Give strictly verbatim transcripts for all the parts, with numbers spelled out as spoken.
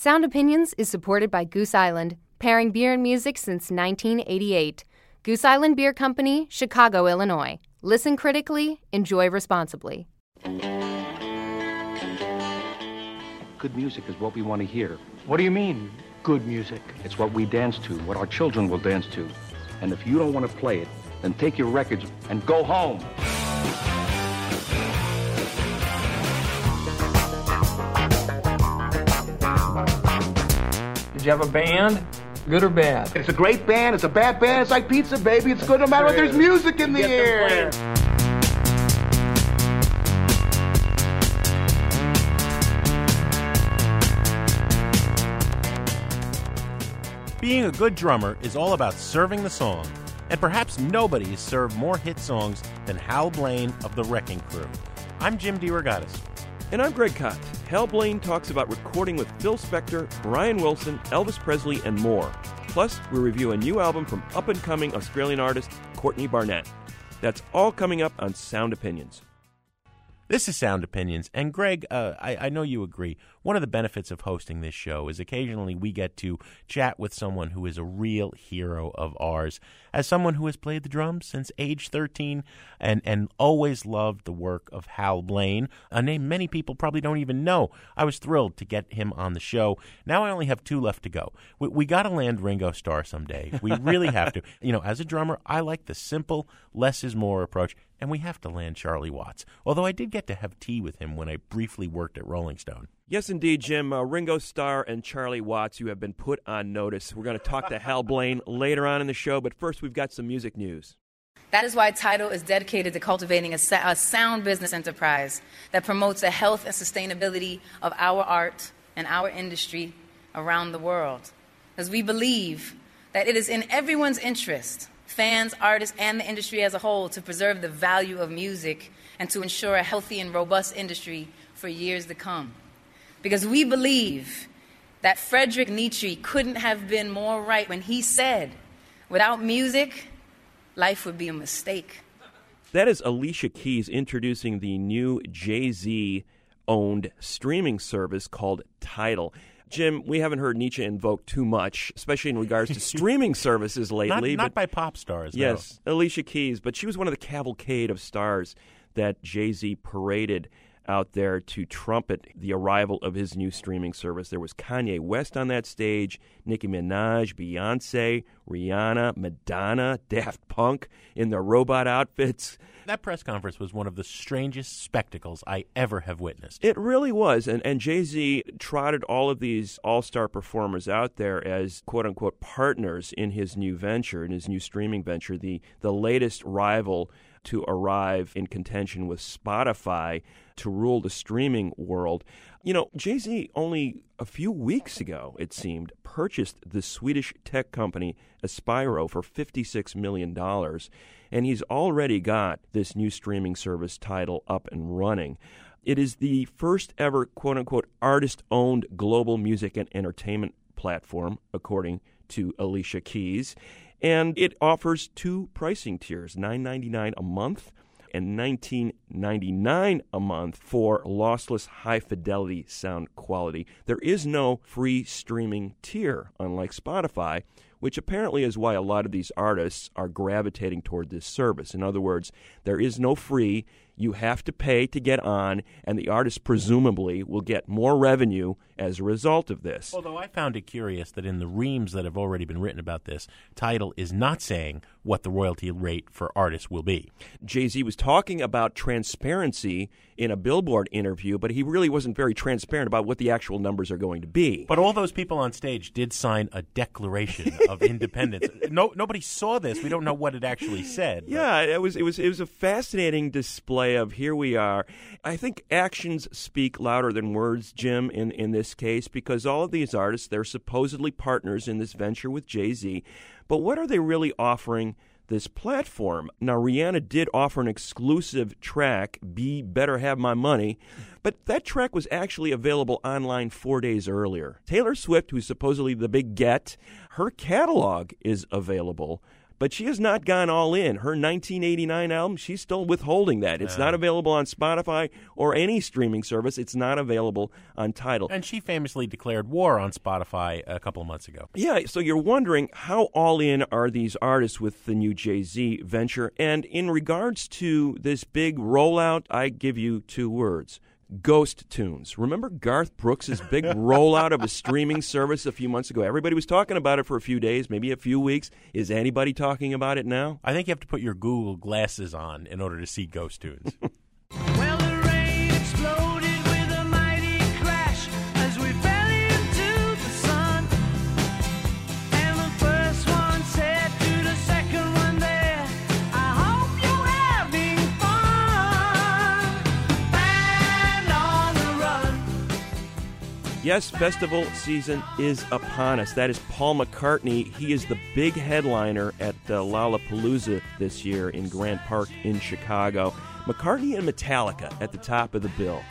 Sound Opinions is supported by Goose Island, pairing beer and music since nineteen eighty-eight. Goose Island Beer Company, Chicago, Illinois. Listen critically, enjoy responsibly. Good music is what we want to hear. What do you mean, good music? It's what we dance to, what our children will dance to. And if you don't want to play it, then take your records and go home. Did you have a band? Good or bad? It's a great band. It's a bad band. It's like pizza, baby. It's good no matter what. There's music in the air. Being a good drummer is all about serving the song, and perhaps nobody has served more hit songs than Hal Blaine of The Wrecking Crew. I'm Jim DeRogatis. And I'm Greg Kot. Hal Blaine talks about recording with Phil Spector, Brian Wilson, Elvis Presley, and more. Plus, we review a new album from up-and-coming Australian artist Courtney Barnett. That's all coming up on Sound Opinions. This is Sound Opinions, and Greg, uh, I, I know you agree, one of the benefits of hosting this show is occasionally we get to chat with someone who is a real hero of ours. As someone who has played the drums since age thirteen and, and always loved the work of Hal Blaine, a name many people probably don't even know, I was thrilled to get him on the show. Now I only have two left to go. We, we got to land Ringo Starr someday. We really have to. You know, as a drummer, I like the simple, less is more approach. And we have to land Charlie Watts, although I did get to have tea with him when I briefly worked at Rolling Stone. Yes, indeed, Jim. Uh, Ringo Starr and Charlie Watts, you have been put on notice. We're going to talk to Hal Blaine later on in the show, but first we've got some music news. That is why Tidal is dedicated to cultivating a, sa- a sound business enterprise that promotes the health and sustainability of our art and our industry around the world, as we believe that it is in everyone's interest, fans, artists, and the industry as a whole, to preserve the value of music and to ensure a healthy and robust industry for years to come. Because we believe that Friedrich Nietzsche couldn't have been more right when he said, without music, life would be a mistake. That is Alicia Keys introducing the new Jay-Z-owned streaming service called Tidal. Jim, we haven't heard Nietzsche invoked too much, especially in regards to streaming services lately. Not, not but, by pop stars, though. Yes, Alicia Keys, but she was one of the cavalcade of stars that Jay-Z paraded out there to trumpet the arrival of his new streaming service. There was Kanye West on that stage, Nicki Minaj, Beyonce, Rihanna, Madonna, Daft Punk in their robot outfits. That press conference was one of the strangest spectacles I ever have witnessed. It really was, and, and Jay-Z trotted all of these all-star performers out there as quote-unquote partners in his new venture, in his new streaming venture, the, the latest rival to arrive in contention with Spotify to rule the streaming world. You know, Jay-Z only a few weeks ago, it seemed, purchased the Swedish tech company Aspiro for fifty-six million dollars, and he's already got this new streaming service Tidal up and running. It is the first ever, quote-unquote, artist-owned global music and entertainment platform, according to Alicia Keys, and it offers two pricing tiers, nine ninety-nine a month and nineteen ninety-nine a month for lossless high-fidelity sound quality. There is no free streaming tier, unlike Spotify, which apparently is why a lot of these artists are gravitating toward this service. In other words, there is no free. You have to pay to get on, and the artist presumably will get more revenue as a result of this. Although I found it curious that in the reams that have already been written about this, Tidal is not saying what the royalty rate for artists will be. Jay-Z was talking about transparency in a Billboard interview, but he really wasn't very transparent about what the actual numbers are going to be. But all those people on stage did sign a declaration of independence. No, nobody saw this. We don't know what it actually said. But. Yeah, it was it was it was a fascinating display of here we are. I think actions speak louder than words, Jim, in, in this case, because all of these artists, they're supposedly partners in this venture with Jay-Z, but what are they really offering this platform? Now, Rihanna did offer an exclusive track, Be Better Have My Money, but that track was actually available online four days earlier. Taylor Swift, who's supposedly the big get, her catalog is available But she has not gone all in. Her nineteen eighty-nine album, she's still withholding that. It's no. not available on Spotify or any streaming service. It's not available on Tidal. And she famously declared war on Spotify a couple of months ago. Yeah, so you're wondering how all in are these artists with the new Jay-Z venture. And in regards to this big rollout, I give you two words. Ghost Tunes. Remember Garth Brooks' big rollout of a streaming service a few months ago? Everybody was talking about it for a few days, maybe a few weeks. Is anybody talking about it now? I think you have to put your Google glasses on in order to see Ghost Tunes. Well, the rain exploded with a mighty crash as we fell into the sun. And the first one said to the second one there, I hope you're having fun. Yes, festival season is upon us. That is Paul McCartney. He is the big headliner at uh, Lollapalooza this year in Grand Park in Chicago. McCartney and Metallica at the top of the bill.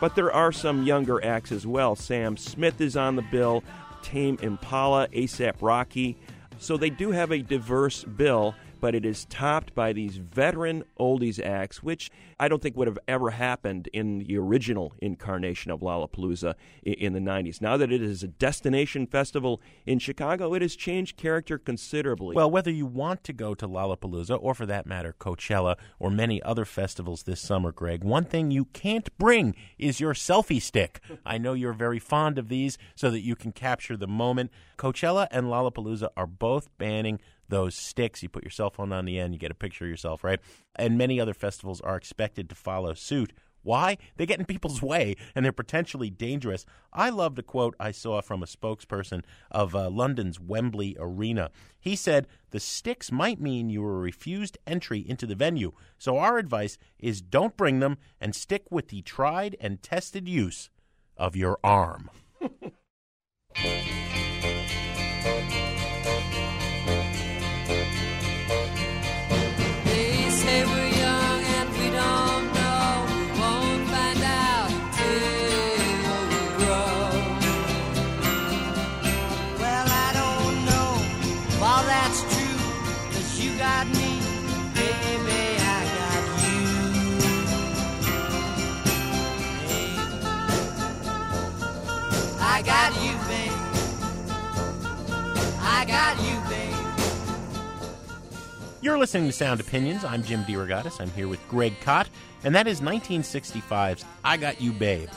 But there are some younger acts as well. Sam Smith is on the bill, Tame Impala, A$AP Rocky. So they do have a diverse bill, but it is topped by these veteran oldies acts, which I don't think would have ever happened in the original incarnation of Lollapalooza in the nineties. Now that it is a destination festival in Chicago, it has changed character considerably. Well, whether you want to go to Lollapalooza, or for that matter, Coachella, or many other festivals this summer, Greg, one thing you can't bring is your selfie stick. I know you're very fond of these so that you can capture the moment. Coachella and Lollapalooza are both banning those sticks. You put your cell phone on the end, you get a picture of yourself, right? And many other festivals are expected to follow suit. Why? They get in people's way, and they're potentially dangerous. I loved a quote I saw from a spokesperson of uh, London's Wembley Arena. He said, the sticks might mean you were refused entry into the venue, so our advice is don't bring them and stick with the tried and tested use of your arm. I got you, babe. I got you, babe. You're listening to Sound Opinions. I'm Jim DeRogatis. I'm here with Greg Kot, and that is nineteen sixty-five's I Got You, Babe.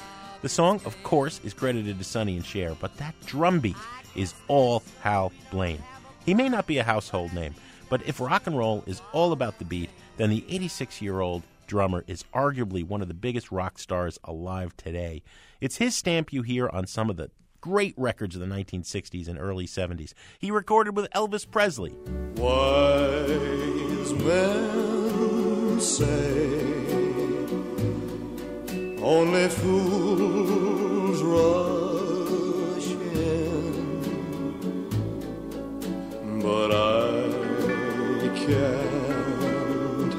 The song, of course, is credited to Sonny and Cher, but that drum beat is all Hal Blaine. He may not be a household name, but if rock and roll is all about the beat, then the eighty-six-year-old drummer is arguably one of the biggest rock stars alive today. It's his stamp you hear on some of the great records of the nineteen sixties and early seventies. He recorded with Elvis Presley. Wise men say only fools rush in, but I can't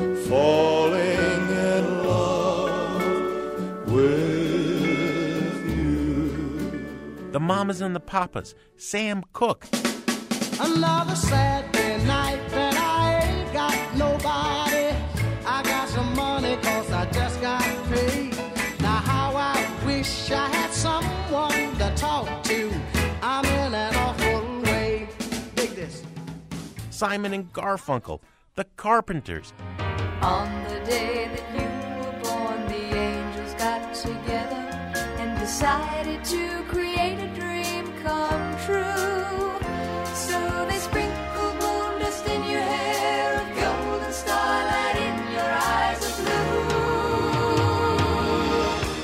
help falling in love with you. The Mamas and the Papas, Sam Cooke. Another Saturday night and I ain't got nobody. I got some money cause I just got paid. Now how I wish I had someone to talk to. I'm in an awful way. Dig this. Simon and Garfunkel, the Carpenters. On the day that you were born, the angels got together and decided to create a dream come true. So they sprinkled moon dust in your hair, of gold and starlight in your eyes of blue.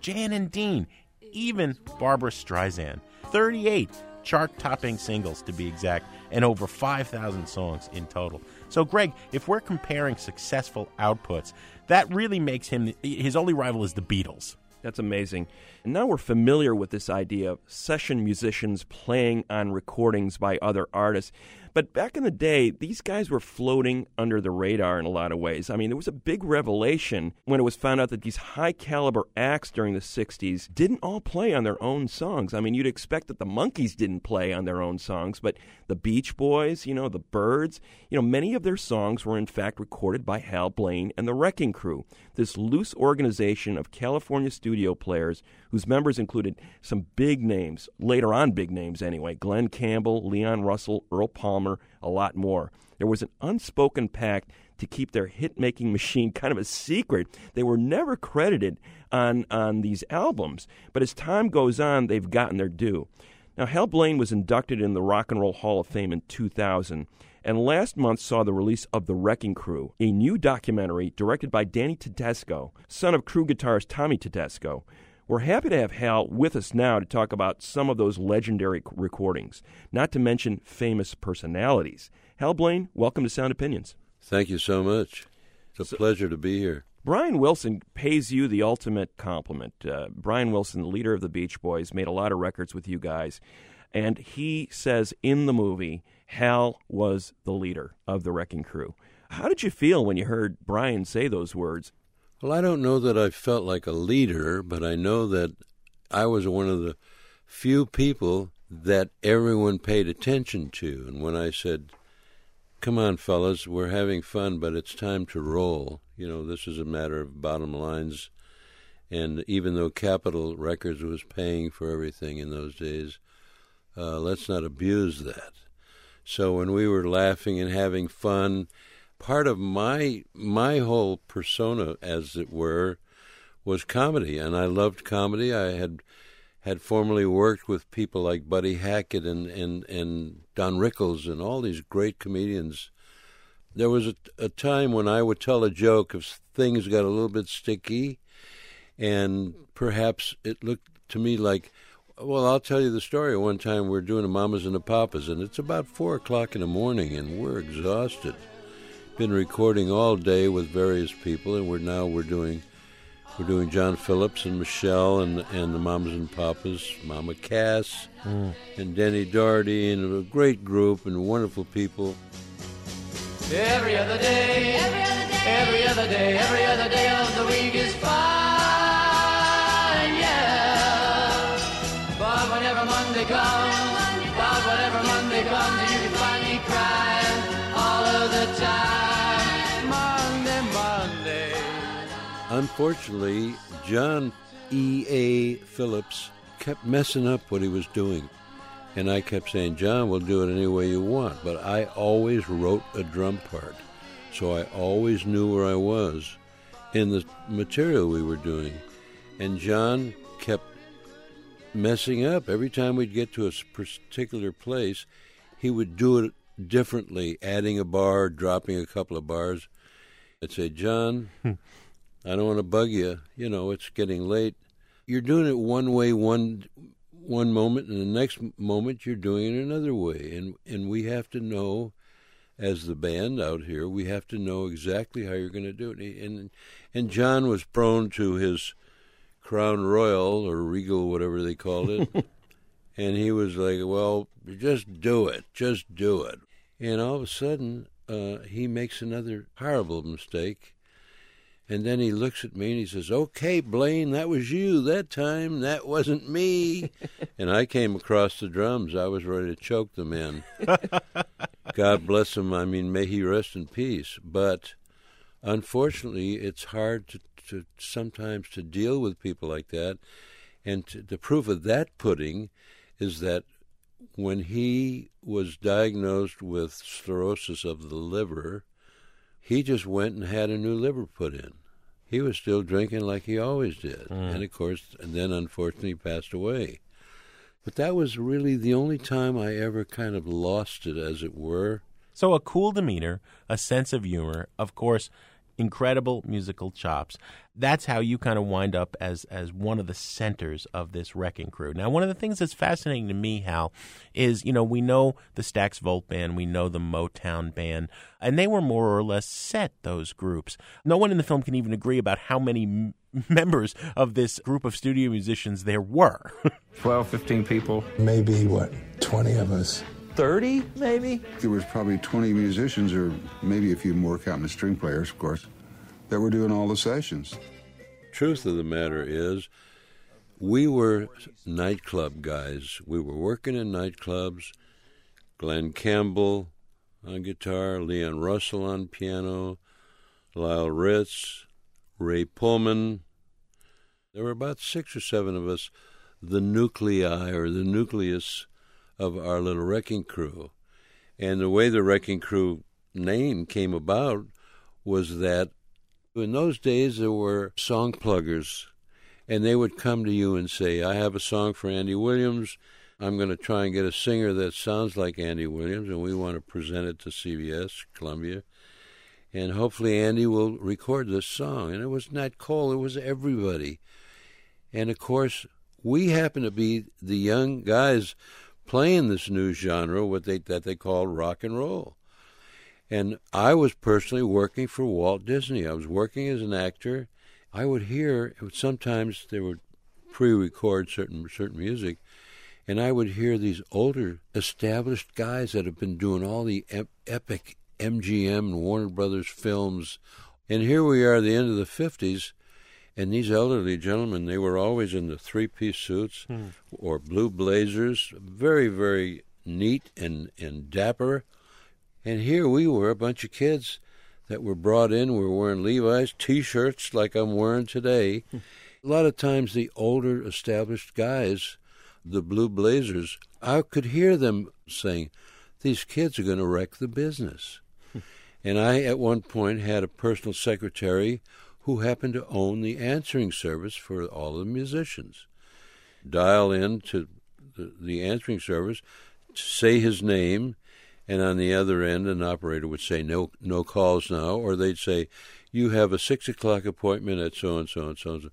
Jan and Dean, even Barbra Streisand, thirty-eight chart-topping singles to be exact, and over five thousand songs in total. So, Greg, if we're comparing successful outputs, that really makes him, his only rival is the Beatles. That's amazing. And now we're familiar with this idea of session musicians playing on recordings by other artists. But back in the day, these guys were floating under the radar in a lot of ways. I mean, there was a big revelation when it was found out that these high-caliber acts during the sixties didn't all play on their own songs. I mean, you'd expect that the Monkees didn't play on their own songs, but the Beach Boys, you know, the Byrds, you know, many of their songs were in fact recorded by Hal Blaine and the Wrecking Crew, this loose organization of California studio players whose members included some big names, later on big names anyway, Glenn Campbell, Leon Russell, Earl Palmer, a lot more. There was an unspoken pact to keep their hit-making machine kind of a secret. They were never credited on, on these albums, but as time goes on, they've gotten their due. Now, Hal Blaine was inducted in the Rock and Roll Hall of Fame in two thousand, and last month saw the release of The Wrecking Crew, a new documentary directed by Danny Tedesco, son of Crew guitarist Tommy Tedesco. We're happy to have Hal with us now to talk about some of those legendary recordings, not to mention famous personalities. Hal Blaine, welcome to Sound Opinions. Thank you so much. It's a so, pleasure to be here. Brian Wilson pays you the ultimate compliment. Uh, Brian Wilson, the leader of the Beach Boys, made a lot of records with you guys, and he says in the movie, Hal was the leader of the Wrecking Crew. How did you feel when you heard Brian say those words? Well, I don't know that I felt like a leader, but I know that I was one of the few people that everyone paid attention to. And when I said, come on, fellas, we're having fun, but it's time to roll. You know, this is a matter of bottom lines. And even though Capitol Records was paying for everything in those days, uh, let's not abuse that. So when we were laughing and having fun, part of my my whole persona, as it were, was comedy, and I loved comedy. I had had formerly worked with people like Buddy Hackett and, and, and Don Rickles and all these great comedians. There was a, a time when I would tell a joke if things got a little bit sticky, and perhaps it looked to me like, well, I'll tell you the story. One time we're doing a Mamas and a Papas, and it's about four o'clock in the morning, and we're exhausted. Been recording all day with various people, and we're now we're doing we're doing John Phillips and Michelle and and the Mamas and Papas, Mama Cass mm. and Denny Doherty, and a great group and wonderful people. Every other day, every other day, every other day, every other day of the week is fine, yeah. But whenever Monday comes, but whenever Monday comes, you can find me crying all of the time. Unfortunately, John E A. Phillips kept messing up what he was doing. And I kept saying, John, we'll do it any way you want. But I always wrote a drum part. So I always knew where I was in the material we were doing. And John kept messing up. Every time we'd get to a particular place, he would do it differently, adding a bar, dropping a couple of bars. I'd say, John, I don't want to bug you. You know, it's getting late. You're doing it one way one one moment, and the next moment you're doing it another way. And and we have to know, as the band out here, we have to know exactly how you're going to do it. And and John was prone to his Crown Royal or Regal, whatever they called it. And he was like, well, just do it. Just do it. And all of a sudden, uh, he makes another horrible mistake. And then he looks at me and he says, okay, Blaine, that was you that time. That wasn't me. And I came across the drums. I was ready to choke the man. God bless him. I mean, may he rest in peace. But unfortunately, it's hard to, to sometimes to deal with people like that. And to, the proof of that pudding is that when he was diagnosed with cirrhosis of the liver, he just went and had a new liver put in. He was still drinking like he always did. Mm. And, of course, and then, unfortunately, he passed away. But that was really the only time I ever kind of lost it, as it were. So a cool demeanor, a sense of humor, of course, incredible musical chops. That's how you kind of wind up as as one of the centers of this Wrecking Crew. Now, one of the things that's fascinating to me, Hal, is, you know, we know the Stax Volt Band, we know the Motown Band, and they were more or less set, those groups. No one in the film can even agree about how many m- members of this group of studio musicians there were. twelve, fifteen people. Maybe, what, twenty of us. thirty, maybe? There was probably twenty musicians, or maybe a few more counting the string players, of course, that were doing all the sessions. Truth of the matter is, we were nightclub guys. We were working in nightclubs. Glenn Campbell on guitar, Leon Russell on piano, Lyle Ritz, Ray Pullman. There were about six or seven of us, the nuclei or the nucleus of our little Wrecking Crew. And the way the Wrecking Crew name came about was that in those days there were song pluggers, and they would come to you and say, I have a song for Andy Williams. I'm going to try and get a singer that sounds like Andy Williams, and we want to present it to C B S, Columbia, and hopefully Andy will record this song. And it was not Cole, it was everybody. And, of course, we happened to be the young guys playing this new genre, what they that they call rock and roll. And I was personally working for Walt Disney. I was working as an actor. I would hear, sometimes they would pre-record certain certain music, and I would hear these older, established guys that have been doing all the ep- epic M G M and Warner Brothers films. And here we are at the end of the fifties, and these elderly gentlemen, they were always in the three-piece suits mm. or blue blazers, very, very neat and, and dapper. And here we were, a bunch of kids that were brought in. We were wearing Levi's, T-shirts like I'm wearing today. Mm. A lot of times the older, established guys, the blue blazers, I could hear them saying, these kids are going to wreck the business. Mm. And I, at one point, had a personal secretary who happened to own the answering service for all the musicians. Dial in to the, the answering service, say his name, and on the other end an operator would say, no no calls now, or they'd say, you have a six o'clock appointment at so-and-so and so-and-so.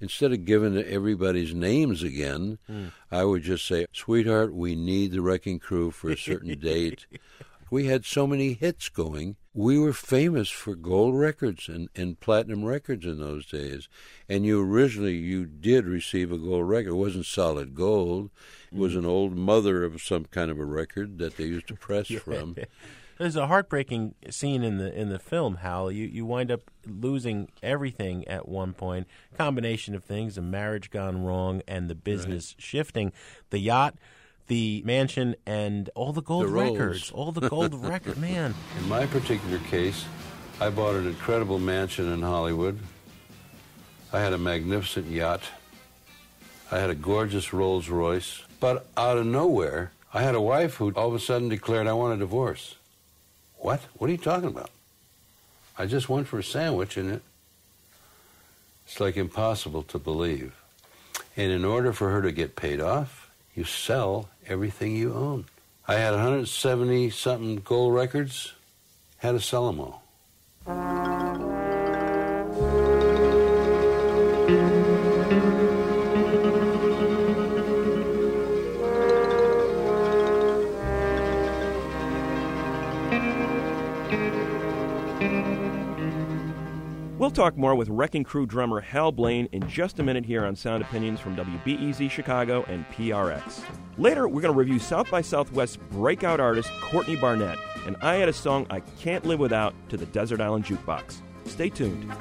Instead of giving everybody's names again, mm. I would just say, sweetheart, we need the Wrecking Crew for a certain date. We had so many hits going. We were famous for gold records and, and platinum records in those days. And you originally, you did receive a gold record. It wasn't solid gold. It was an old mother of some kind of a record that they used to press yeah. from. There's a heartbreaking scene in the in the film, Hal. You you wind up losing everything at one point. Combination of things, a marriage gone wrong and the business right. shifting. The yacht, the mansion, and all the gold the records, all the gold record, man. In my particular case, I bought an incredible mansion in Hollywood. I had a magnificent yacht. I had a gorgeous Rolls Royce. But out of nowhere, I had a wife who all of a sudden declared, I want a divorce. What? What are you talking about? I just went for a sandwich, and it, it's like impossible to believe. And in order for her to get paid off, you sell everything you own. I had one hundred seventy-something gold records, had to sell them all. We'll talk more with Wrecking Crew drummer Hal Blaine in just a minute here on Sound Opinions from W B E Z Chicago and P R X. Later, we're going to review South by Southwest breakout artist Courtney Barnett, and I add a song I can't live without to the Desert Island Jukebox. Stay tuned. Bye.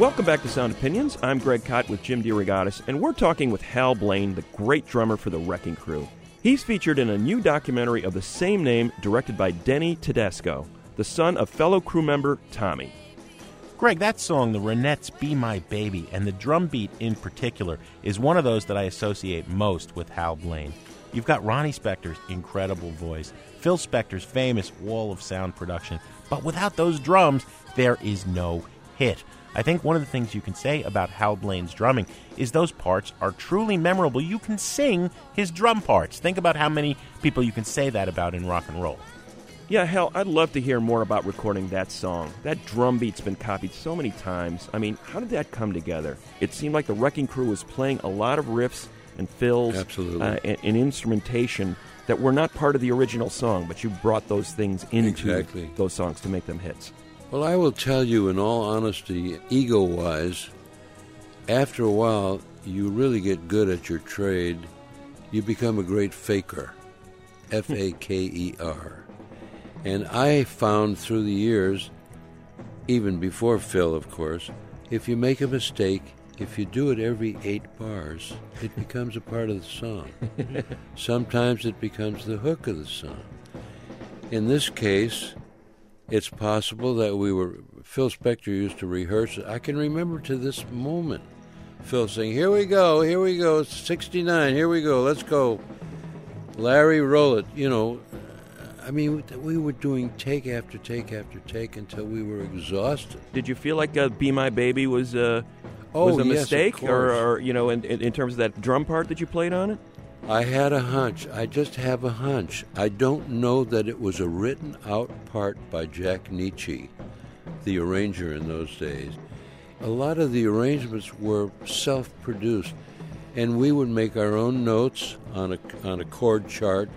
Welcome back to Sound Opinions. I'm Greg Kot with Jim DeRogatis, and we're talking with Hal Blaine, the great drummer for The Wrecking Crew. He's featured in a new documentary of the same name directed by Denny Tedesco, the son of fellow crew member Tommy. Greg, that song, The Ronettes' Be My Baby, and the drum beat in particular, is one of those that I associate most with Hal Blaine. You've got Ronnie Spector's incredible voice, Phil Spector's famous wall of sound production, but without those drums, there is no hit. I think one of the things you can say about Hal Blaine's drumming is those parts are truly memorable. You can sing his drum parts. Think about how many people you can say that about in rock and roll. Yeah, hell, I'd love to hear more about recording that song. That drum beat's been copied so many times. I mean, how did that come together? It seemed like the Wrecking Crew was playing a lot of riffs and fills Absolutely. Uh, and, and instrumentation that were not part of the original song, but you brought those things into exactly. those songs to make them hits. Well, I will tell you in all honesty, ego-wise, after a while, you really get good at your trade. You become a great faker, F A K E R. And I found through the years, even before Phil, of course, if you make a mistake, if you do it every eight bars, it becomes a part of the song. Sometimes it becomes the hook of the song. In this case, it's possible that we were, Phil Spector used to rehearse. I can remember to this moment, Phil saying, here we go, here we go, sixty-nine, here we go, let's go. Larry, roll it, you know. I mean, we were doing take after take after take until we were exhausted. Did you feel like uh, "Be My Baby" was uh, oh, was a yes, mistake, or, or you know, in, in terms of that drum part that you played on it? I had a hunch. I just have a hunch. I don't know that it was a written-out part by Jack Nietzsche, the arranger in those days. A lot of the arrangements were self-produced, and we would make our own notes on a on a chord chart.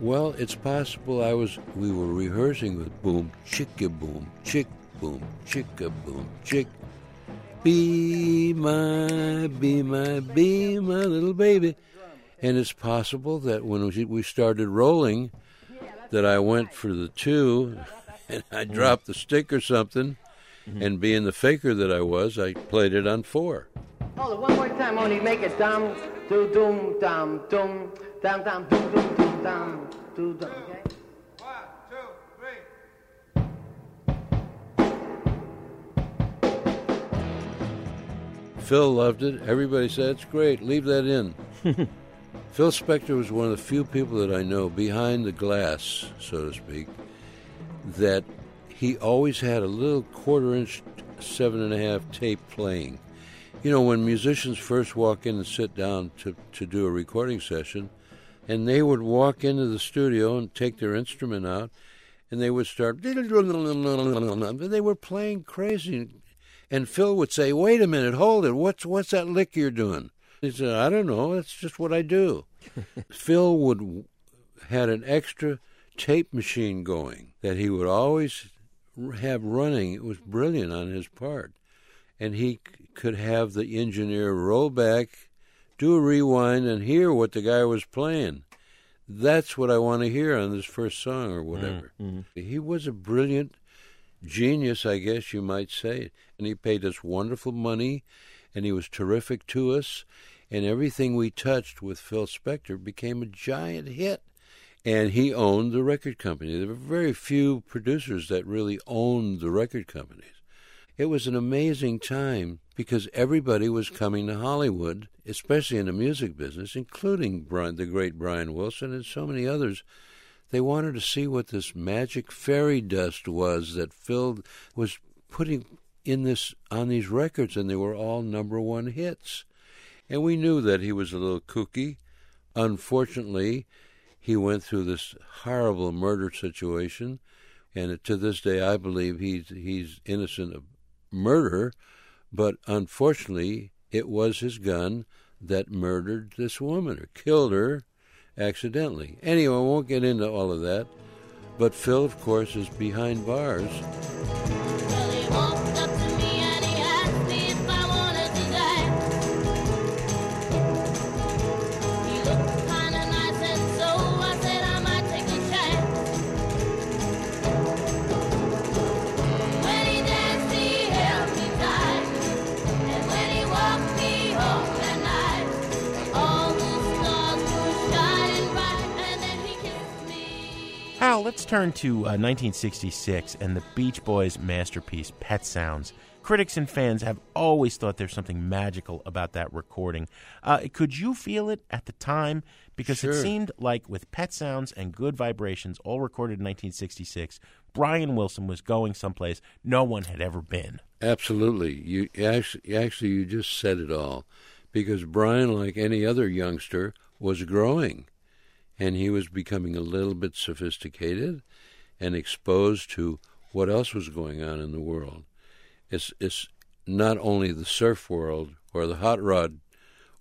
Well, it's possible I was, we were rehearsing with boom, chicka-boom, chick-boom, chicka-boom, chick. Be my, be my, be my little baby. And it's possible that when we started rolling, that I went for the two, and I dropped the stick or something, mm-hmm. and being the faker that I was, I played it on four. Hold it one more time, only make it dum, do doom, dum, doom, dum, dum, doom, doom, doom. Down, do down. Okay? One, two, three. Phil loved it. Everybody said, it's great. Leave that in. Phil Spector was one of the few people that I know behind the glass, so to speak, that he always had a little quarter-inch, seven-and-a-half tape playing. You know, when musicians first walk in and sit down to, to do a recording session, and they would walk into the studio and take their instrument out, and they would start, they were playing crazy. And Phil would say, wait a minute, hold it, what's what's that lick you're doing? He said, I don't know, that's just what I do. Phil would had an extra tape machine going that he would always have running. It was brilliant on his part. And he could have the engineer roll back, do a rewind and hear what the guy was playing. That's what I want to hear on this first song or whatever. Mm-hmm. He was a brilliant genius, I guess you might say. And he paid us wonderful money, and he was terrific to us. And everything we touched with Phil Spector became a giant hit. And he owned the record company. There were very few producers that really owned the record companies. It was an amazing time because everybody was coming to Hollywood, especially in the music business, including Brian, the great Brian Wilson and so many others. They wanted to see what this magic fairy dust was that Phil was putting in this on these records, and they were all number one hits. And we knew that he was a little kooky. Unfortunately, he went through this horrible murder situation, and to this day I believe he's he's innocent of murder, but unfortunately it was his gun that murdered this woman or killed her accidentally. Anyway, I won't get into all of that, but Phil, of course, is behind bars. Hal, let's turn to uh, nineteen sixty-six and the Beach Boys' masterpiece, Pet Sounds. Critics and fans have always thought there's something magical about that recording. Uh, could you feel it at the time? Because sure. It seemed like with Pet Sounds and Good Vibrations, all recorded in nineteen sixty-six, Brian Wilson was going someplace no one had ever been. Absolutely. You actually, actually, you just said it all. Because Brian, like any other youngster, was growing. And he was becoming a little bit sophisticated and exposed to what else was going on in the world. It's, it's not only the surf world or the hot rod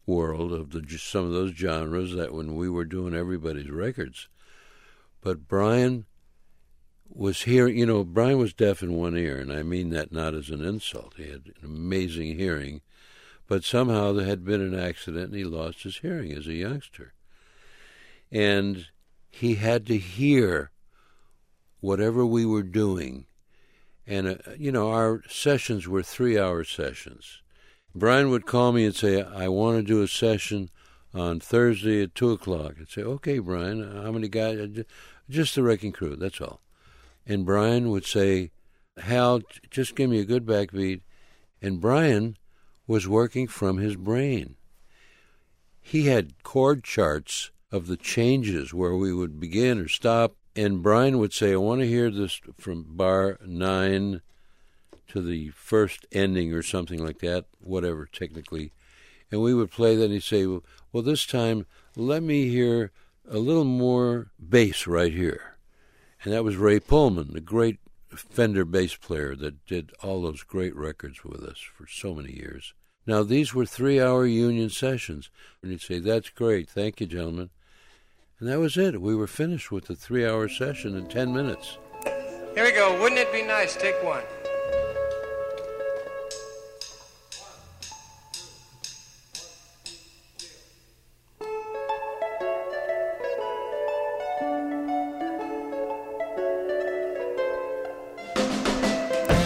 world of the some of those genres that when we were doing everybody's records, but Brian was hearing, you know, Brian was deaf in one ear, and I mean that not as an insult. He had an amazing hearing, but somehow there had been an accident and he lost his hearing as a youngster. And he had to hear whatever we were doing. And, uh, you know, our sessions were three-hour sessions. Brian would call me and say, I want to do a session on Thursday at two o'clock. I'd say, okay, Brian, how many guys? Just the Wrecking Crew, that's all. And Brian would say, Hal, just give me a good backbeat. And Brian was working from his brain. He had chord charts of the changes where we would begin or stop. And Brian would say, I want to hear this from bar nine to the first ending or something like that, whatever, technically. And we would play that, and he'd say, well, well, this time, let me hear a little more bass right here. And that was Ray Pullman, the great Fender bass player that did all those great records with us for so many years. Now, these were three-hour union sessions. And he'd say, that's great. Thank you, gentlemen. And that was it. We were finished with the three-hour session in ten minutes. Here we go. Wouldn't it be nice? Take one.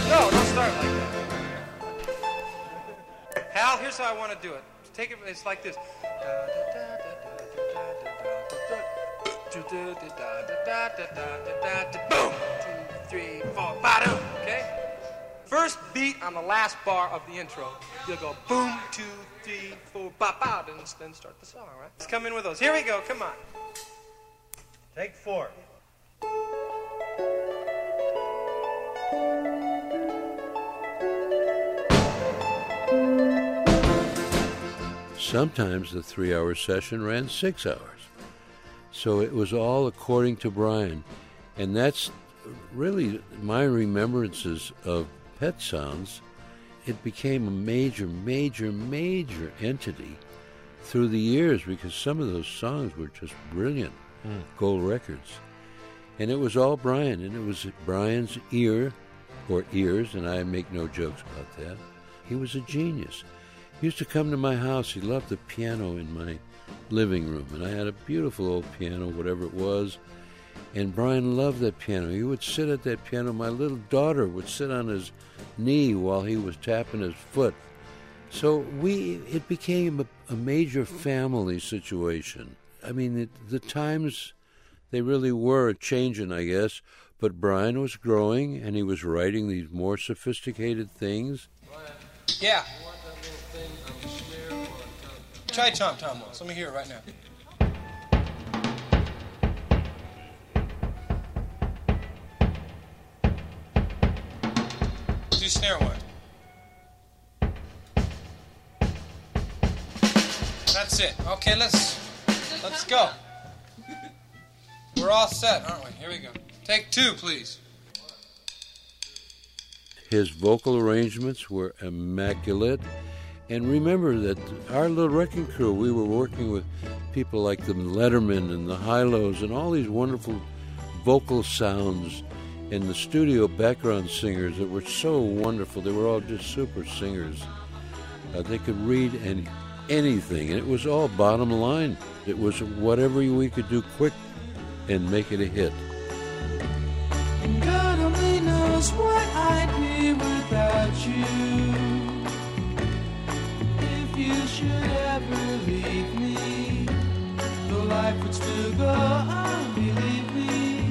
No, don't start like that. Hal, here's how I want to do it. Take it. It's like this. Boom! two, three, four, ba-doom, okay? First beat on the last bar of the intro. You'll go boom, two, three, four, ba-ba, and then start the song, right? Let's come in with those. Here we go, come on. Take four. Sometimes the three-hour session ran six hours. So it was all according to Brian. And that's really my remembrances of Pet Sounds. It became a major, major, major entity through the years because some of those songs were just brilliant, mm. Gold records. And it was all Brian, and it was Brian's ear, or ears, and I make no jokes about that. He was a genius. He used to come to my house. He loved the piano in my living room, and I had a beautiful old piano, whatever it was, and Brian loved that piano. He would sit at that piano. My little daughter would sit on his knee while he was tapping his foot. So we, it became a, a major family situation. I mean, the, the times, they really were changing, I guess, but Brian was growing, and he was writing these more sophisticated things. Brian. Yeah. Try Tom Tom once. Let me hear it right now. Do snare one. That's it. Okay, let's let's go. We're all set, aren't we? Here we go. Take two, please. His vocal arrangements were immaculate. And remember that our little Wrecking Crew, we were working with people like the Letterman and the Hi-Los and all these wonderful vocal sounds and the studio background singers that were so wonderful. They were all just super singers. Uh, they could read any, anything, and it was all bottom line. It was whatever we could do quick and make it a hit. And God only knows what I'd be without you. You should ever leave me, the life would still go on, believe me.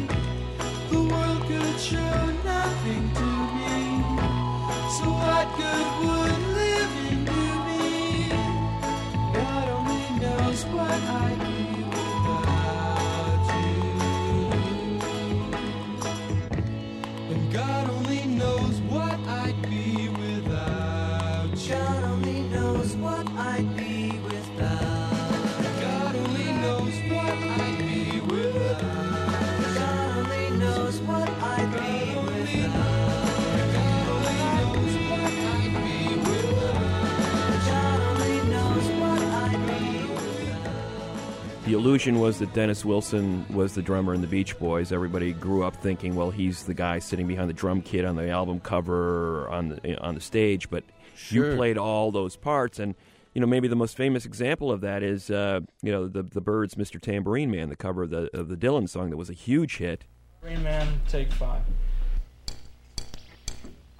illusion was that Dennis Wilson was the drummer in the Beach Boys. Everybody grew up thinking, well, he's the guy sitting behind the drum kit on the album cover or on the on the stage. But sure, you played all those parts, and you know, maybe the most famous example of that is uh, you know, the the Byrds' "Mister Tambourine Man," the cover of the of the Dylan song that was a huge hit. Tambourine Man, take five.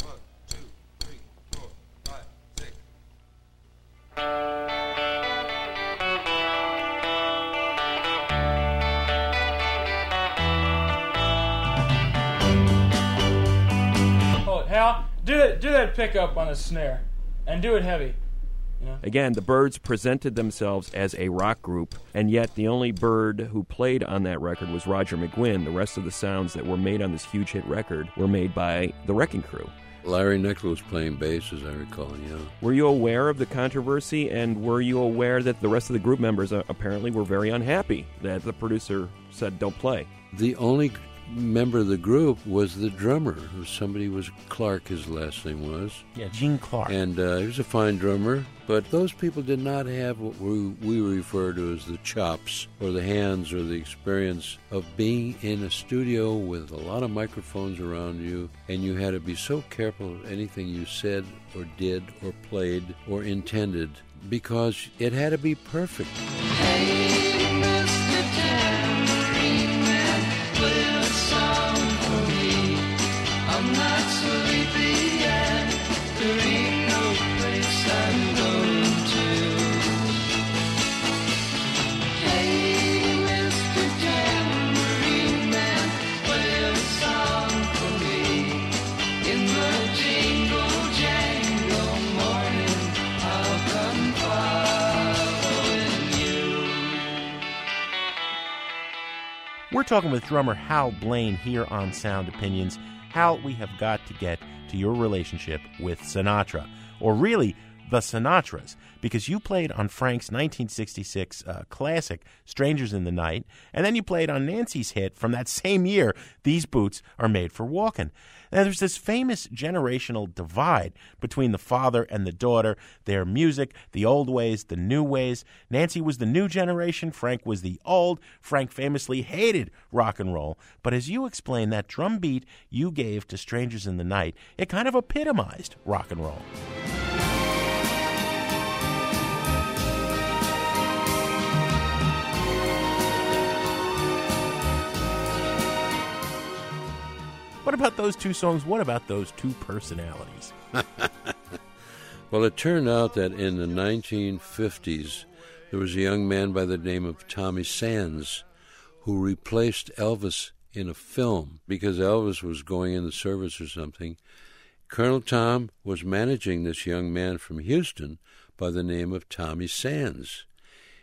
One, two, three, four, five, six. Now, do that, do that pickup on the snare, and do it heavy. You know? Again, the Byrds presented themselves as a rock group, and yet the only Byrd who played on that record was Roger McGuinn. The rest of the sounds that were made on this huge hit record were made by the Wrecking Crew. Larry Nichol was playing bass, as I recall, yeah. Were you aware of the controversy, and were you aware that the rest of the group members apparently were very unhappy that the producer said, don't play? The only member of the group was the drummer, who somebody was Clark, his last name was. Yeah, Gene Clark. And uh, he was a fine drummer, but those people did not have what we, we refer to as the chops or the hands or the experience of being in a studio with a lot of microphones around you, and you had to be so careful of anything you said or did or played or intended, because it had to be perfect. Hey, Mister Tambourine Man, play a song for me. I'm not sleepy yet. There ain't no place I'm going to. Hey, Mister Tambourine Man, play a song for me. In the jingle jangle morning, I'll come following you. We're talking with drummer Hal Blaine here on Sound Opinions. Hal, we have got to get to your relationship with Sinatra, or really the Sinatras, because you played on Frank's nineteen sixty-six uh, classic, Strangers in the Night, and then you played on Nancy's hit from that same year, These Boots Are Made for Walkin'. Now, there's this famous generational divide between the father and the daughter, their music, the old ways, the new ways. Nancy was the new generation. Frank was the old. Frank famously hated rock and roll. But as you explained, that drum beat you gave to Strangers in the Night, it kind of epitomized rock and roll. What about those two songs? What about those two personalities? Well, it turned out that in the nineteen fifties, there was a young man by the name of Tommy Sands who replaced Elvis in a film because Elvis was going in the service or something. Colonel Tom was managing this young man from Houston by the name of Tommy Sands.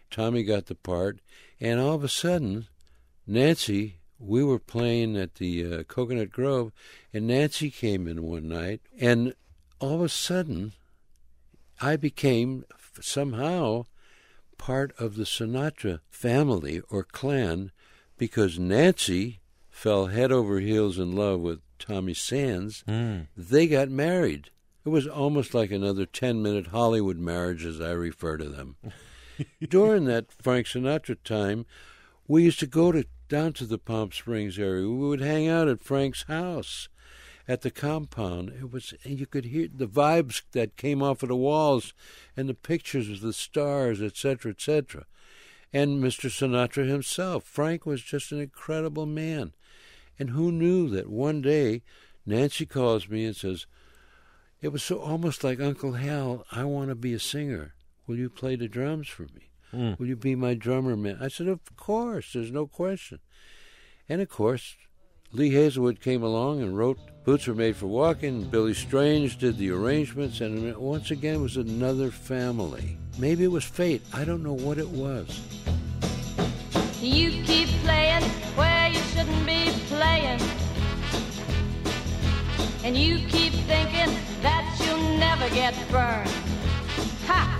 Tommy got the part, and all of a sudden, Nancy... We were playing at the uh, Coconut Grove, and Nancy came in one night, and all of a sudden, I became somehow part of the Sinatra family or clan, because Nancy fell head over heels in love with Tommy Sands. Mm. They got married. It was almost like another ten-minute Hollywood marriage, as I refer to them. During that Frank Sinatra time, we used to go to down to the Palm Springs area. We would hang out at Frank's house at the compound. It was, and you could hear the vibes that came off of the walls and the pictures of the stars, et cetera, et cetera. And Mister Sinatra himself. Frank was just an incredible man. And who knew that one day Nancy calls me and says, it was so almost like Uncle Hal, I want to be a singer. Will you play the drums for me? Mm. Will you be my drummer, man? I said, of course, there's no question. And, of course, Lee Hazelwood came along and wrote Boots Were Made for Walkin'. Billy Strange did the arrangements, and once again it was another family. Maybe it was fate. I don't know what it was. You keep playing where you shouldn't be playing, and you keep thinking that you'll never get burned. Ha!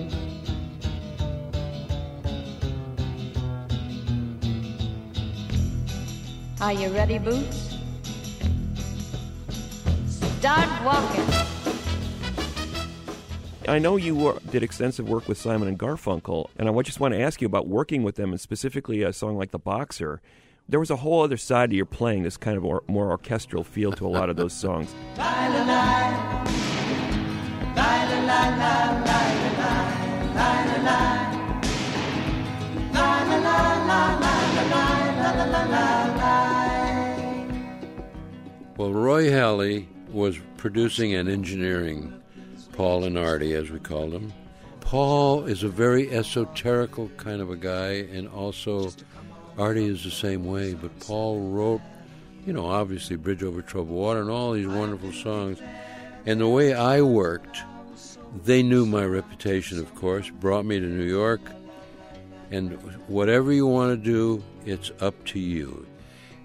Are you ready, boots? Start walking. I know you were, did extensive work with Simon and Garfunkel, and I just want to ask you about working with them, and specifically a song like The Boxer. There was a whole other side to your playing, this kind of or, more orchestral feel to a lot of those songs. Well, Roy Halley was producing and engineering Paul and Artie, as we called him. Paul is a very esoterical kind of a guy, and also Artie is the same way, but Paul wrote, you know, obviously Bridge Over Troubled Water and all these wonderful songs. And the way I worked, they knew my reputation, of course, brought me to New York, and whatever you want to do, it's up to you.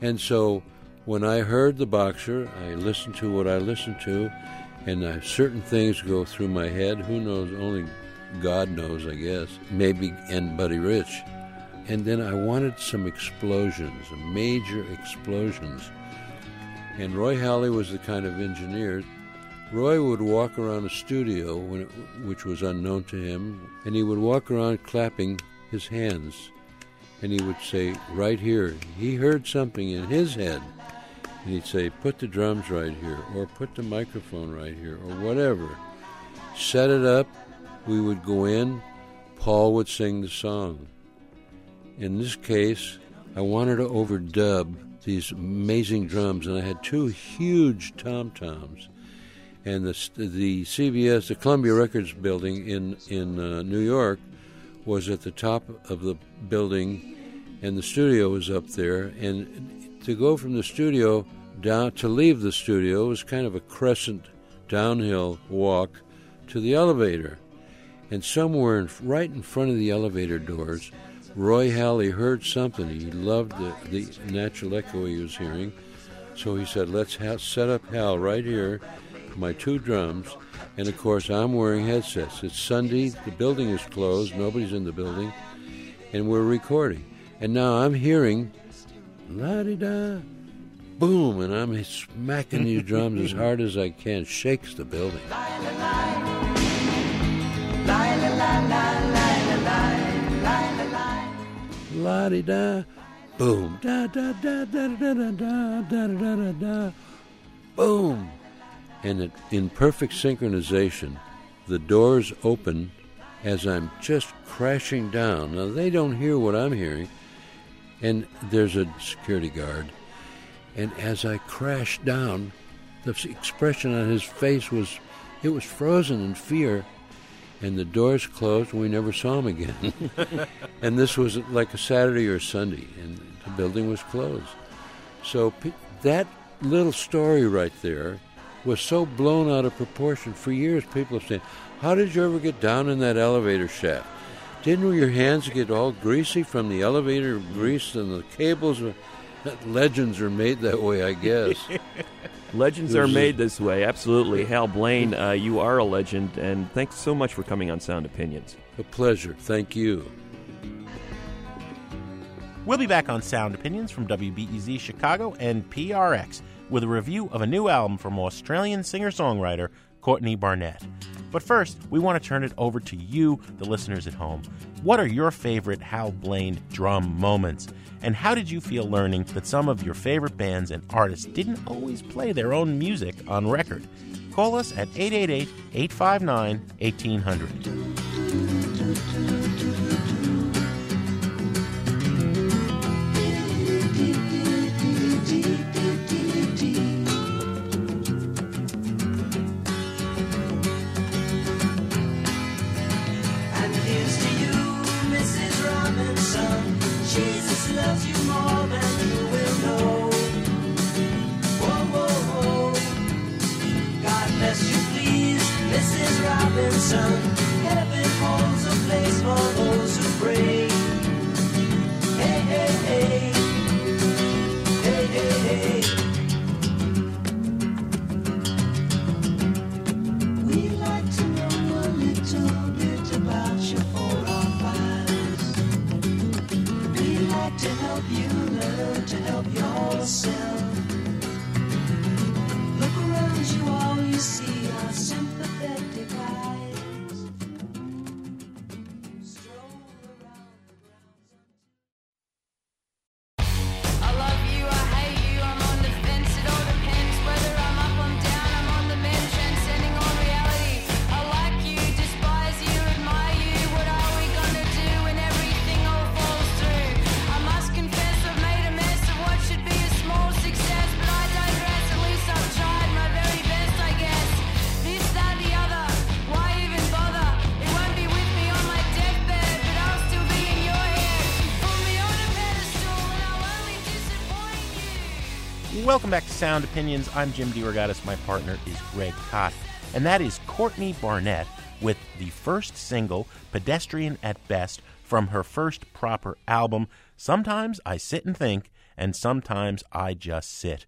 And so when I heard The Boxer, I listened to what I listened to, and uh, certain things go through my head. Who knows? Only God knows, I guess. Maybe, and Buddy Rich. And then I wanted some explosions, major explosions. And Roy Halley was the kind of engineer. Roy would walk around a studio, when it, which was unknown to him, and he would walk around clapping his hands. And he would say, right here. He heard something in his head. And he'd say, put the drums right here, or put the microphone right here, or whatever. Set it up. We would go in. Paul would sing the song. In this case, I wanted to overdub these amazing drums, and I had two huge tom-toms. And the the C B S, the Columbia Records building in, in uh, New York, was at the top of the building, and the studio was up there. And to go from the studio down, to leave the studio, was kind of a crescent downhill walk to the elevator. And somewhere in, right in front of the elevator doors, Roy Halley heard something. He loved the, the natural echo he was hearing. So he said, let's ha- set up Hal right here, my two drums. And, of course, I'm wearing headsets. It's Sunday. The building is closed. Nobody's in the building. And we're recording. And now I'm hearing, la-di-da, boom, and I'm smacking these drums as hard as I can. Shakes the building. La-di-da, boom, da-da-da-da-da-da-da-da-da-da-da, boom. And it, in perfect synchronization, the doors open as I'm just crashing down. Now, they don't hear what I'm hearing, and there's a security guard. And as I crashed down, the expression on his face was, it was frozen in fear. And the doors closed, and we never saw him again. And this was like a Saturday or Sunday, and the building was closed. So pe- that little story right there was so blown out of proportion. For years, people have said, how did you ever get down in that elevator shaft? Didn't your hands get all greasy from the elevator grease and the cables? Legends are made that way, I guess. Legends are made this way, absolutely. Hal Blaine, uh, you are a legend, and thanks so much for coming on Sound Opinions. A pleasure. Thank you. We'll be back on Sound Opinions from W B E Z Chicago and P R X with a review of a new album from Australian singer-songwriter Courtney Barnett. But first, we want to turn it over to you, the listeners at home. What are your favorite Hal Blaine drum moments? And how did you feel learning that some of your favorite bands and artists didn't always play their own music on record? Call us at eight eight eight, eight five nine, one eight zero zero. Welcome back to Sound Opinions. I'm Jim DeRogatis. My partner is Greg Kot. And that is Courtney Barnett with the first single, Pedestrian at Best, from her first proper album, Sometimes I Sit and Think, and Sometimes I Just Sit.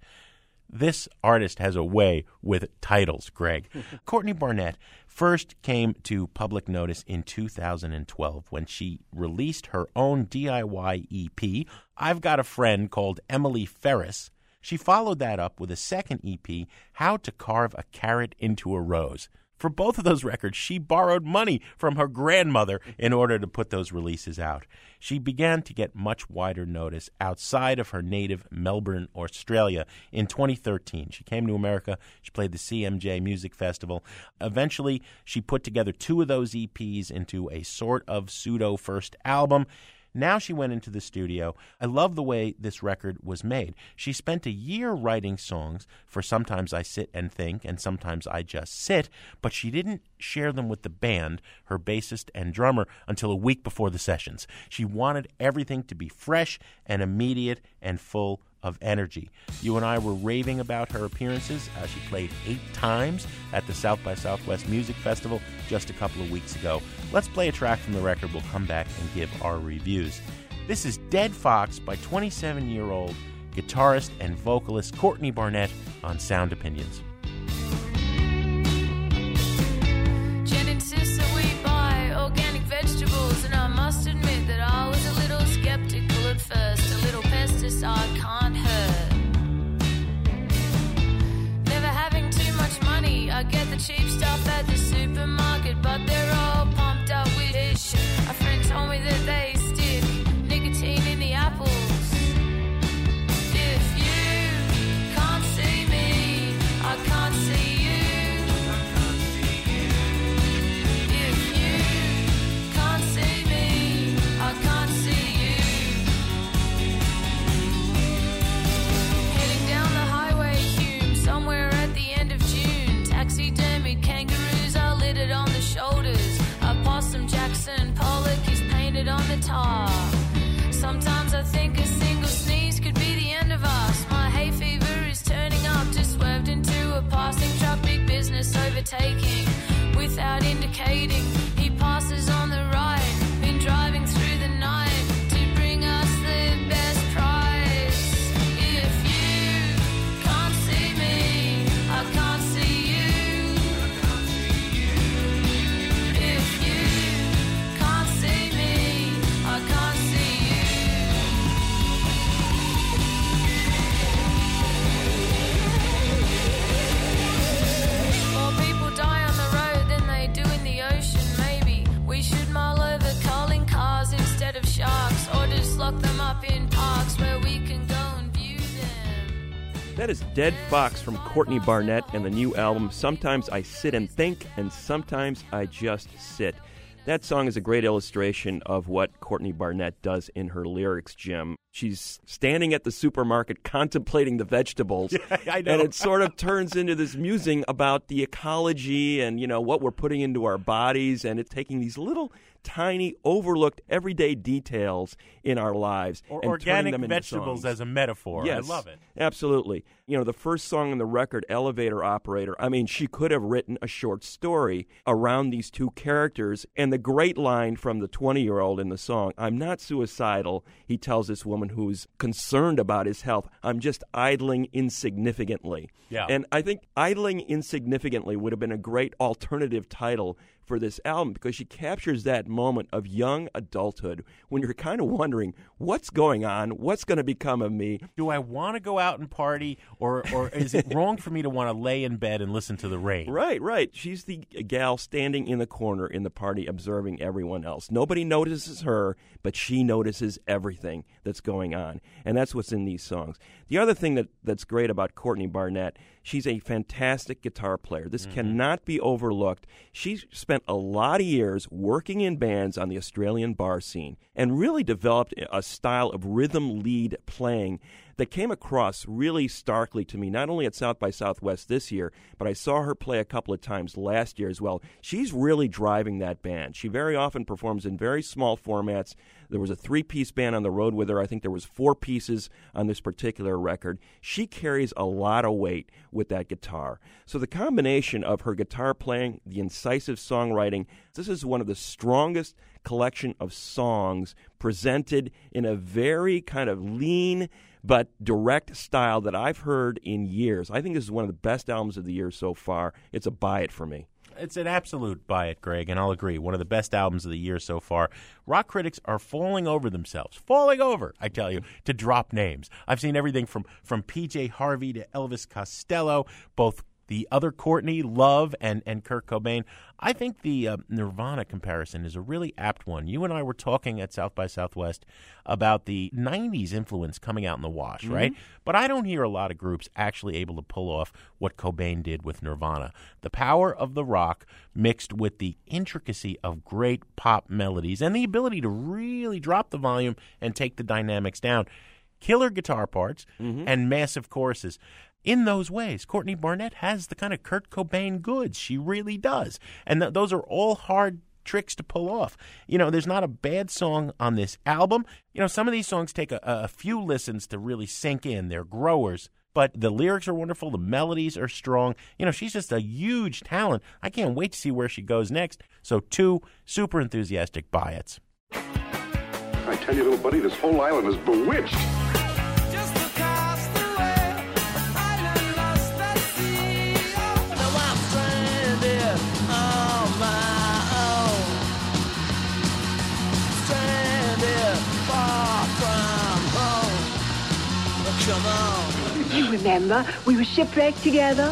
This artist has a way with titles, Greg. Courtney Barnett first came to public notice in two thousand twelve when she released her own D I Y E P, I've Got a Friend Called Emily Ferris. She followed that up with a second E P, How to Carve a Carrot into a Rose. For both of those records, she borrowed money from her grandmother in order to put those releases out. She began to get much wider notice outside of her native Melbourne, Australia. In twenty thirteen, she came to America. She played the C M J Music Festival. Eventually, she put together two of those E Ps into a sort of pseudo-first album. Now she went into the studio. I love the way this record was made. She spent a year writing songs for Sometimes I Sit and Think and Sometimes I Just Sit, but she didn't share them with the band, her bassist and drummer, until a week before the sessions. She wanted everything to be fresh and immediate and full of energy. You and I were raving about her appearances. Uh, she played eight times at the South by Southwest Music Festival just a couple of weeks ago. Let's play a track from the record. We'll come back and give our reviews. This is Dead Fox by twenty-seven-year-old guitarist and vocalist Courtney Barnett on Sound Opinions. Jen insists that we buy organic vegetables, and I must admit that I was a little skeptical at first. A little pesticide kind. I get the cheap stuff at the supermarket, but they're all pumped up with ish. A friend told me that they stick nicotine in the apples. If you can't see me, I can't see you. If you can't see me, I can't see you. Heading down the highway, Hume, somewhere at the end of June. Taxidermied kangaroos are littered on the shoulders. A possum Jackson Pollock is painted on the tar. Sometimes I think a single sneeze could be the end of us. My hay fever is turning up, just swerved into a passing truck. Big business overtaking without indicating. He passes on the right, been driving through the night to bring us the best prize. If you can't see me, I can't see. That is Dead Fox from Courtney Barnett and the new album Sometimes I Sit and Think and Sometimes I Just Sit. That song is a great illustration of what Courtney Barnett does in her lyrics, Jim. She's standing at the supermarket contemplating the vegetables, yeah, I know. And it sort of turns into this musing about the ecology and, you know, what we're putting into our bodies, and it's taking these little tiny, overlooked, everyday details in our lives. Or and organic them into vegetables songs. As a metaphor. Yes, I love it. Absolutely. You know, the first song on the record, Elevator Operator, I mean, she could have written a short story around these two characters. And the great line from the twenty-year-old in the song, I'm not suicidal, he tells this woman who's concerned about his health, I'm just idling insignificantly. Yeah. And I think Idling Insignificantly would have been a great alternative title for this album, because she captures that moment of young adulthood when you're kind of wondering, what's going on? What's going to become of me? Do I want to go out and party, or or is it wrong for me to want to lay in bed and listen to the rain? Right, right. She's the gal standing in the corner in the party observing everyone else. Nobody notices her, but she notices everything that's going on, and that's what's in these songs. The other thing that, that's great about Courtney Barnett, she's a fantastic guitar player. This mm-hmm. cannot be overlooked. She spent a lot of years working in bands on the Australian bar scene and really developed a style of rhythm lead playing that came across really starkly to me, not only at South by Southwest this year, but I saw her play a couple of times last year as well. She's really driving that band. She very often performs in very small formats. There was a three-piece band on the road with her. I think there was four pieces on this particular record. She carries a lot of weight with that guitar. So the combination of her guitar playing, the incisive songwriting, this is one of the strongest collection of songs presented in a very kind of lean but direct style that I've heard in years. I think this is one of the best albums of the year so far. It's a buy it for me. It's an absolute buy it, Greg, and I'll agree. One of the best albums of the year so far. Rock critics are falling over themselves, falling over, I tell you, to drop names. I've seen everything from, from P J Harvey to Elvis Costello, both the other Courtney, Love, and, and Kurt Cobain. I think the uh, Nirvana comparison is a really apt one. You and I were talking at South by Southwest about the nineties influence coming out in the wash, mm-hmm. right? But I don't hear a lot of groups actually able to pull off what Cobain did with Nirvana. The power of the rock mixed with the intricacy of great pop melodies and the ability to really drop the volume and take the dynamics down. Killer guitar parts mm-hmm. and massive choruses. In those ways, Courtney Barnett has the kind of Kurt Cobain goods. She really does. And th- those are all hard tricks to pull off. You know, there's not a bad song on this album. You know, some of these songs take a, a few listens to really sink in. They're growers. But the lyrics are wonderful. The melodies are strong. You know, she's just a huge talent. I can't wait to see where she goes next. So two super enthusiastic buy-its. I tell you, little buddy, this whole island is bewitched. You remember, we were shipwrecked together.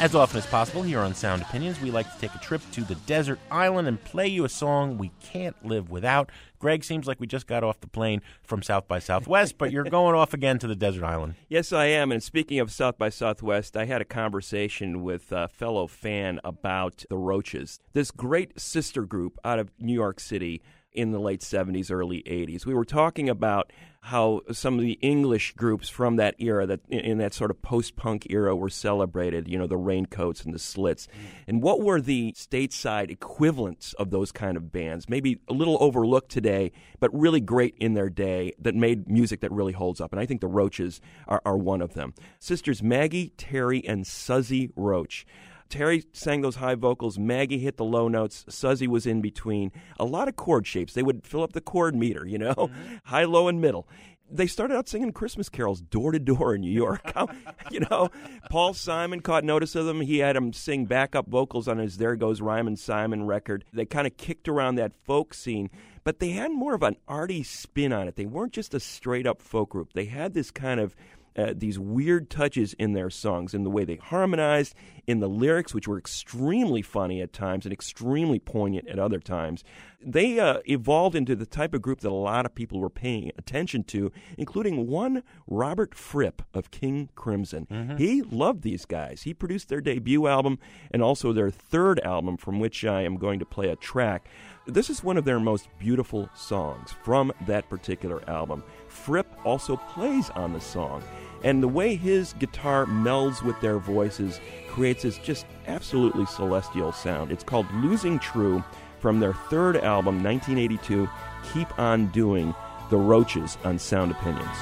As often as possible here on Sound Opinions, we like to take a trip to the desert island and play you a song we can't live without. Greg, seems like we just got off the plane from South by Southwest, but you're going off again to the desert island. Yes, I am. And speaking of South by Southwest, I had a conversation with a fellow fan about the Roaches, this great sister group out of New York City in the late seventies, early eighties. We were talking about how some of the English groups from that era, that in that sort of post-punk era, were celebrated, you know, the Raincoats and the Slits. And what were the stateside equivalents of those kind of bands? Maybe a little overlooked today, but really great in their day that made music that really holds up. And I think the Roaches are, are one of them. Sisters Maggie, Terry, and Suzy Roach. Terry sang those high vocals. Maggie hit the low notes. Suzy was in between. A lot of chord shapes. They would fill up the chord meter, you know, mm-hmm. high, low, and middle. They started out singing Christmas carols door to door in New York. How, you know, Paul Simon caught notice of them. He had them sing backup vocals on his There Goes Ryman Simon record. They kind of kicked around that folk scene, but they had more of an arty spin on it. They weren't just a straight-up folk group. They had this kind of Uh, these weird touches in their songs, in the way they harmonized, in the lyrics, which were extremely funny at times and extremely poignant at other times. They uh, evolved into the type of group that a lot of people were paying attention to, including one Robert Fripp of King Crimson. Mm-hmm. He loved these guys. He produced their debut album and also their third album, from which I am going to play a track. This is one of their most beautiful songs from that particular album. Fripp also plays on the song. And the way his guitar melds with their voices creates this just absolutely celestial sound. It's called Losing True, from their third album, nineteen eighty-two, Keep On Doing, The Roaches on Sound Opinions.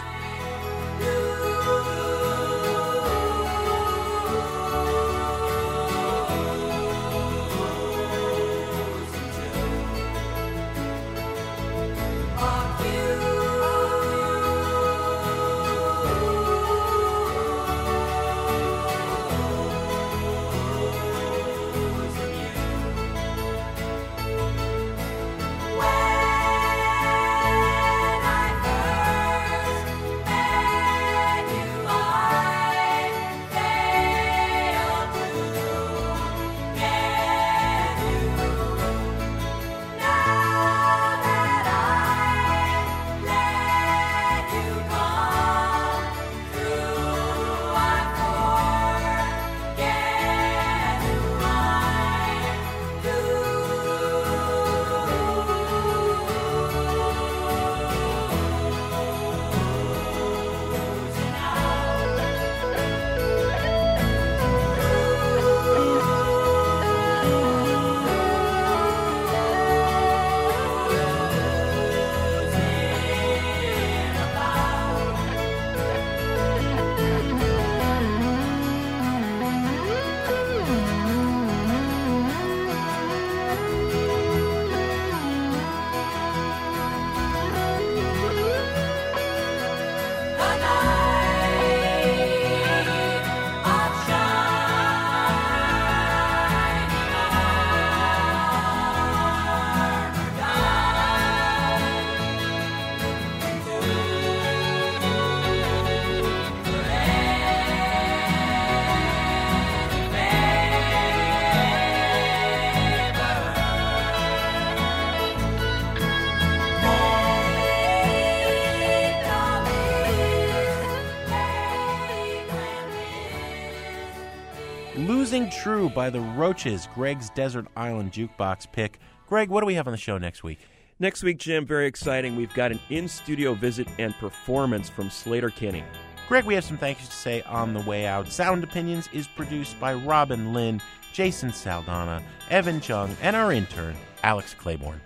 Losing True by The Roaches, Greg's Desert Island Jukebox pick. Greg, what do we have on the show next week? Next week, Jim, very exciting. We've got an in-studio visit and performance from Sleater-Kinney. Greg, we have some thank yous to say on the way out. Sound Opinions is produced by Robin Lynn, Jason Saldana, Evan Chung, and our intern, Alex Claiborne.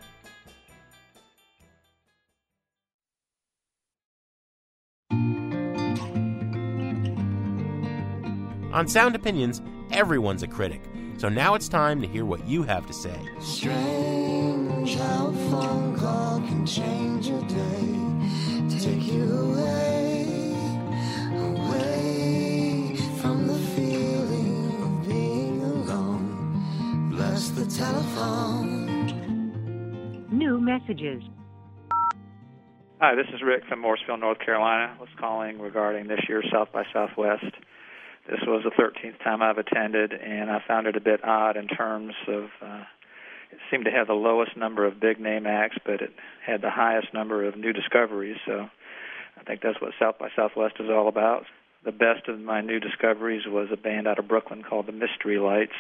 On Sound Opinions, everyone's a critic. So now it's time to hear what you have to say. Strange how a phone call can change your day, to take you away, away from the feeling of being alone. Bless the telephone. New messages. Hi, this is Rick from Mooresville, North Carolina. I was calling regarding this year's South by Southwest. This was the thirteenth time I've attended, and I found it a bit odd in terms of uh, it seemed to have the lowest number of big-name acts, but it had the highest number of new discoveries, so I think that's what South by Southwest is all about. The best of my new discoveries was a band out of Brooklyn called the Mystery Lights.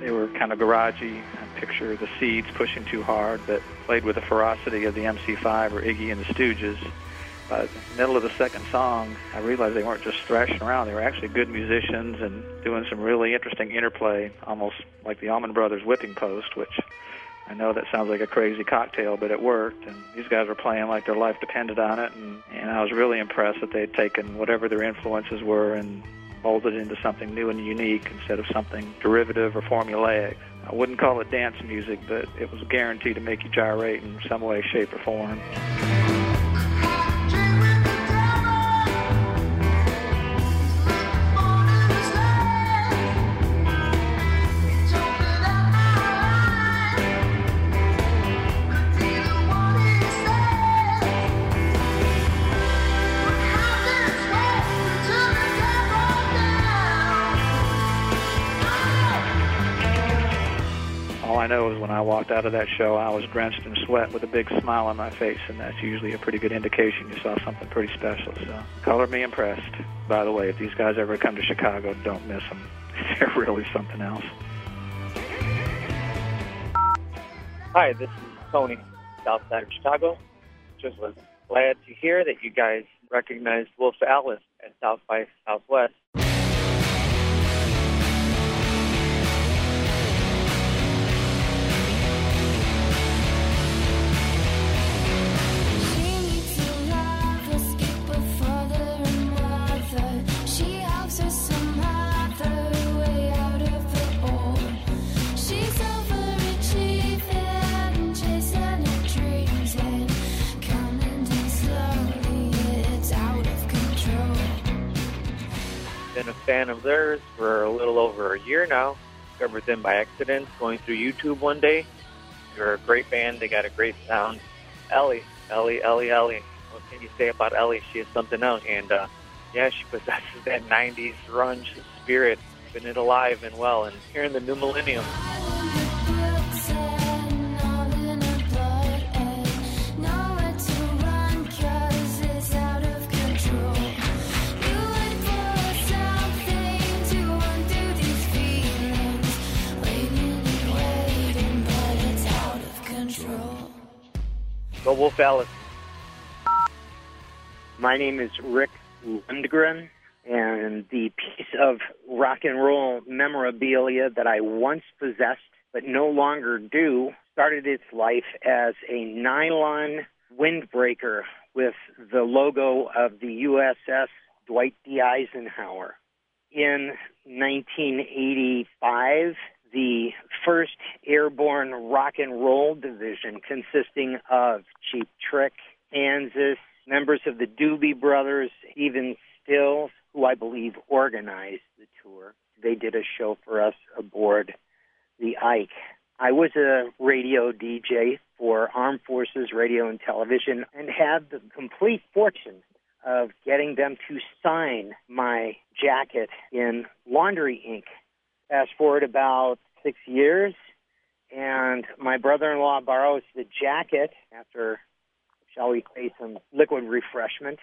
They were kind of garagey. I picture the Seeds pushing too hard, but played with the ferocity of the M C five or Iggy and the Stooges. By the middle of the second song, I realized they weren't just thrashing around. They were actually good musicians and doing some really interesting interplay, almost like the Allman Brothers' Whipping Post, which I know that sounds like a crazy cocktail, but it worked. And these guys were playing like their life depended on it, and, and I was really impressed that they had taken whatever their influences were and molded it into something new and unique instead of something derivative or formulaic. I wouldn't call it dance music, but it was guaranteed to make you gyrate in some way, shape, or form. I walked out of that show, I was drenched in sweat with a big smile on my face, and that's usually a pretty good indication you saw something pretty special. So, colored me impressed. By the way, if these guys ever come to Chicago, don't miss them. They're really something else. Hi, this is Tony, south side of Chicago. Just was glad to hear that you guys recognized Wolf Alice at South by Southwest. Been a fan of theirs for a little over a year now. Discovered them by accident, going through YouTube one day. They're a great band. They got a great sound. Ellie, Ellie, Ellie, Ellie. What can you say about Ellie? She is something else. And, uh, yeah, she possesses that nineties grunge spirit, keeping it alive and well, and here in the new millennium. Go Wolf Alice. My name is Rick Lundgren, and the piece of rock and roll memorabilia that I once possessed but no longer do started its life as a nylon windbreaker with the logo of the U S S Dwight D. Eisenhower. In nineteen eighty-five, the first airborne rock and roll division, consisting of Cheap Trick, Anzus, members of the Doobie Brothers, even Stills, who I believe organized the tour. They did a show for us aboard the Ike. I was a radio D J for Armed Forces Radio and Television and had the complete fortune of getting them to sign my jacket in laundry ink. Fast forward about six years, and my brother-in-law borrows the jacket after, shall we say, some liquid refreshment,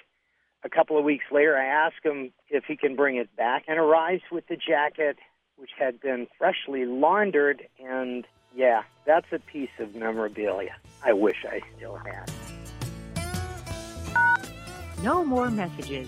a couple of weeks later, I ask him if he can bring it back, and arrives with the jacket, which had been freshly laundered, and yeah, that's a piece of memorabilia I wish I still had. No more messages.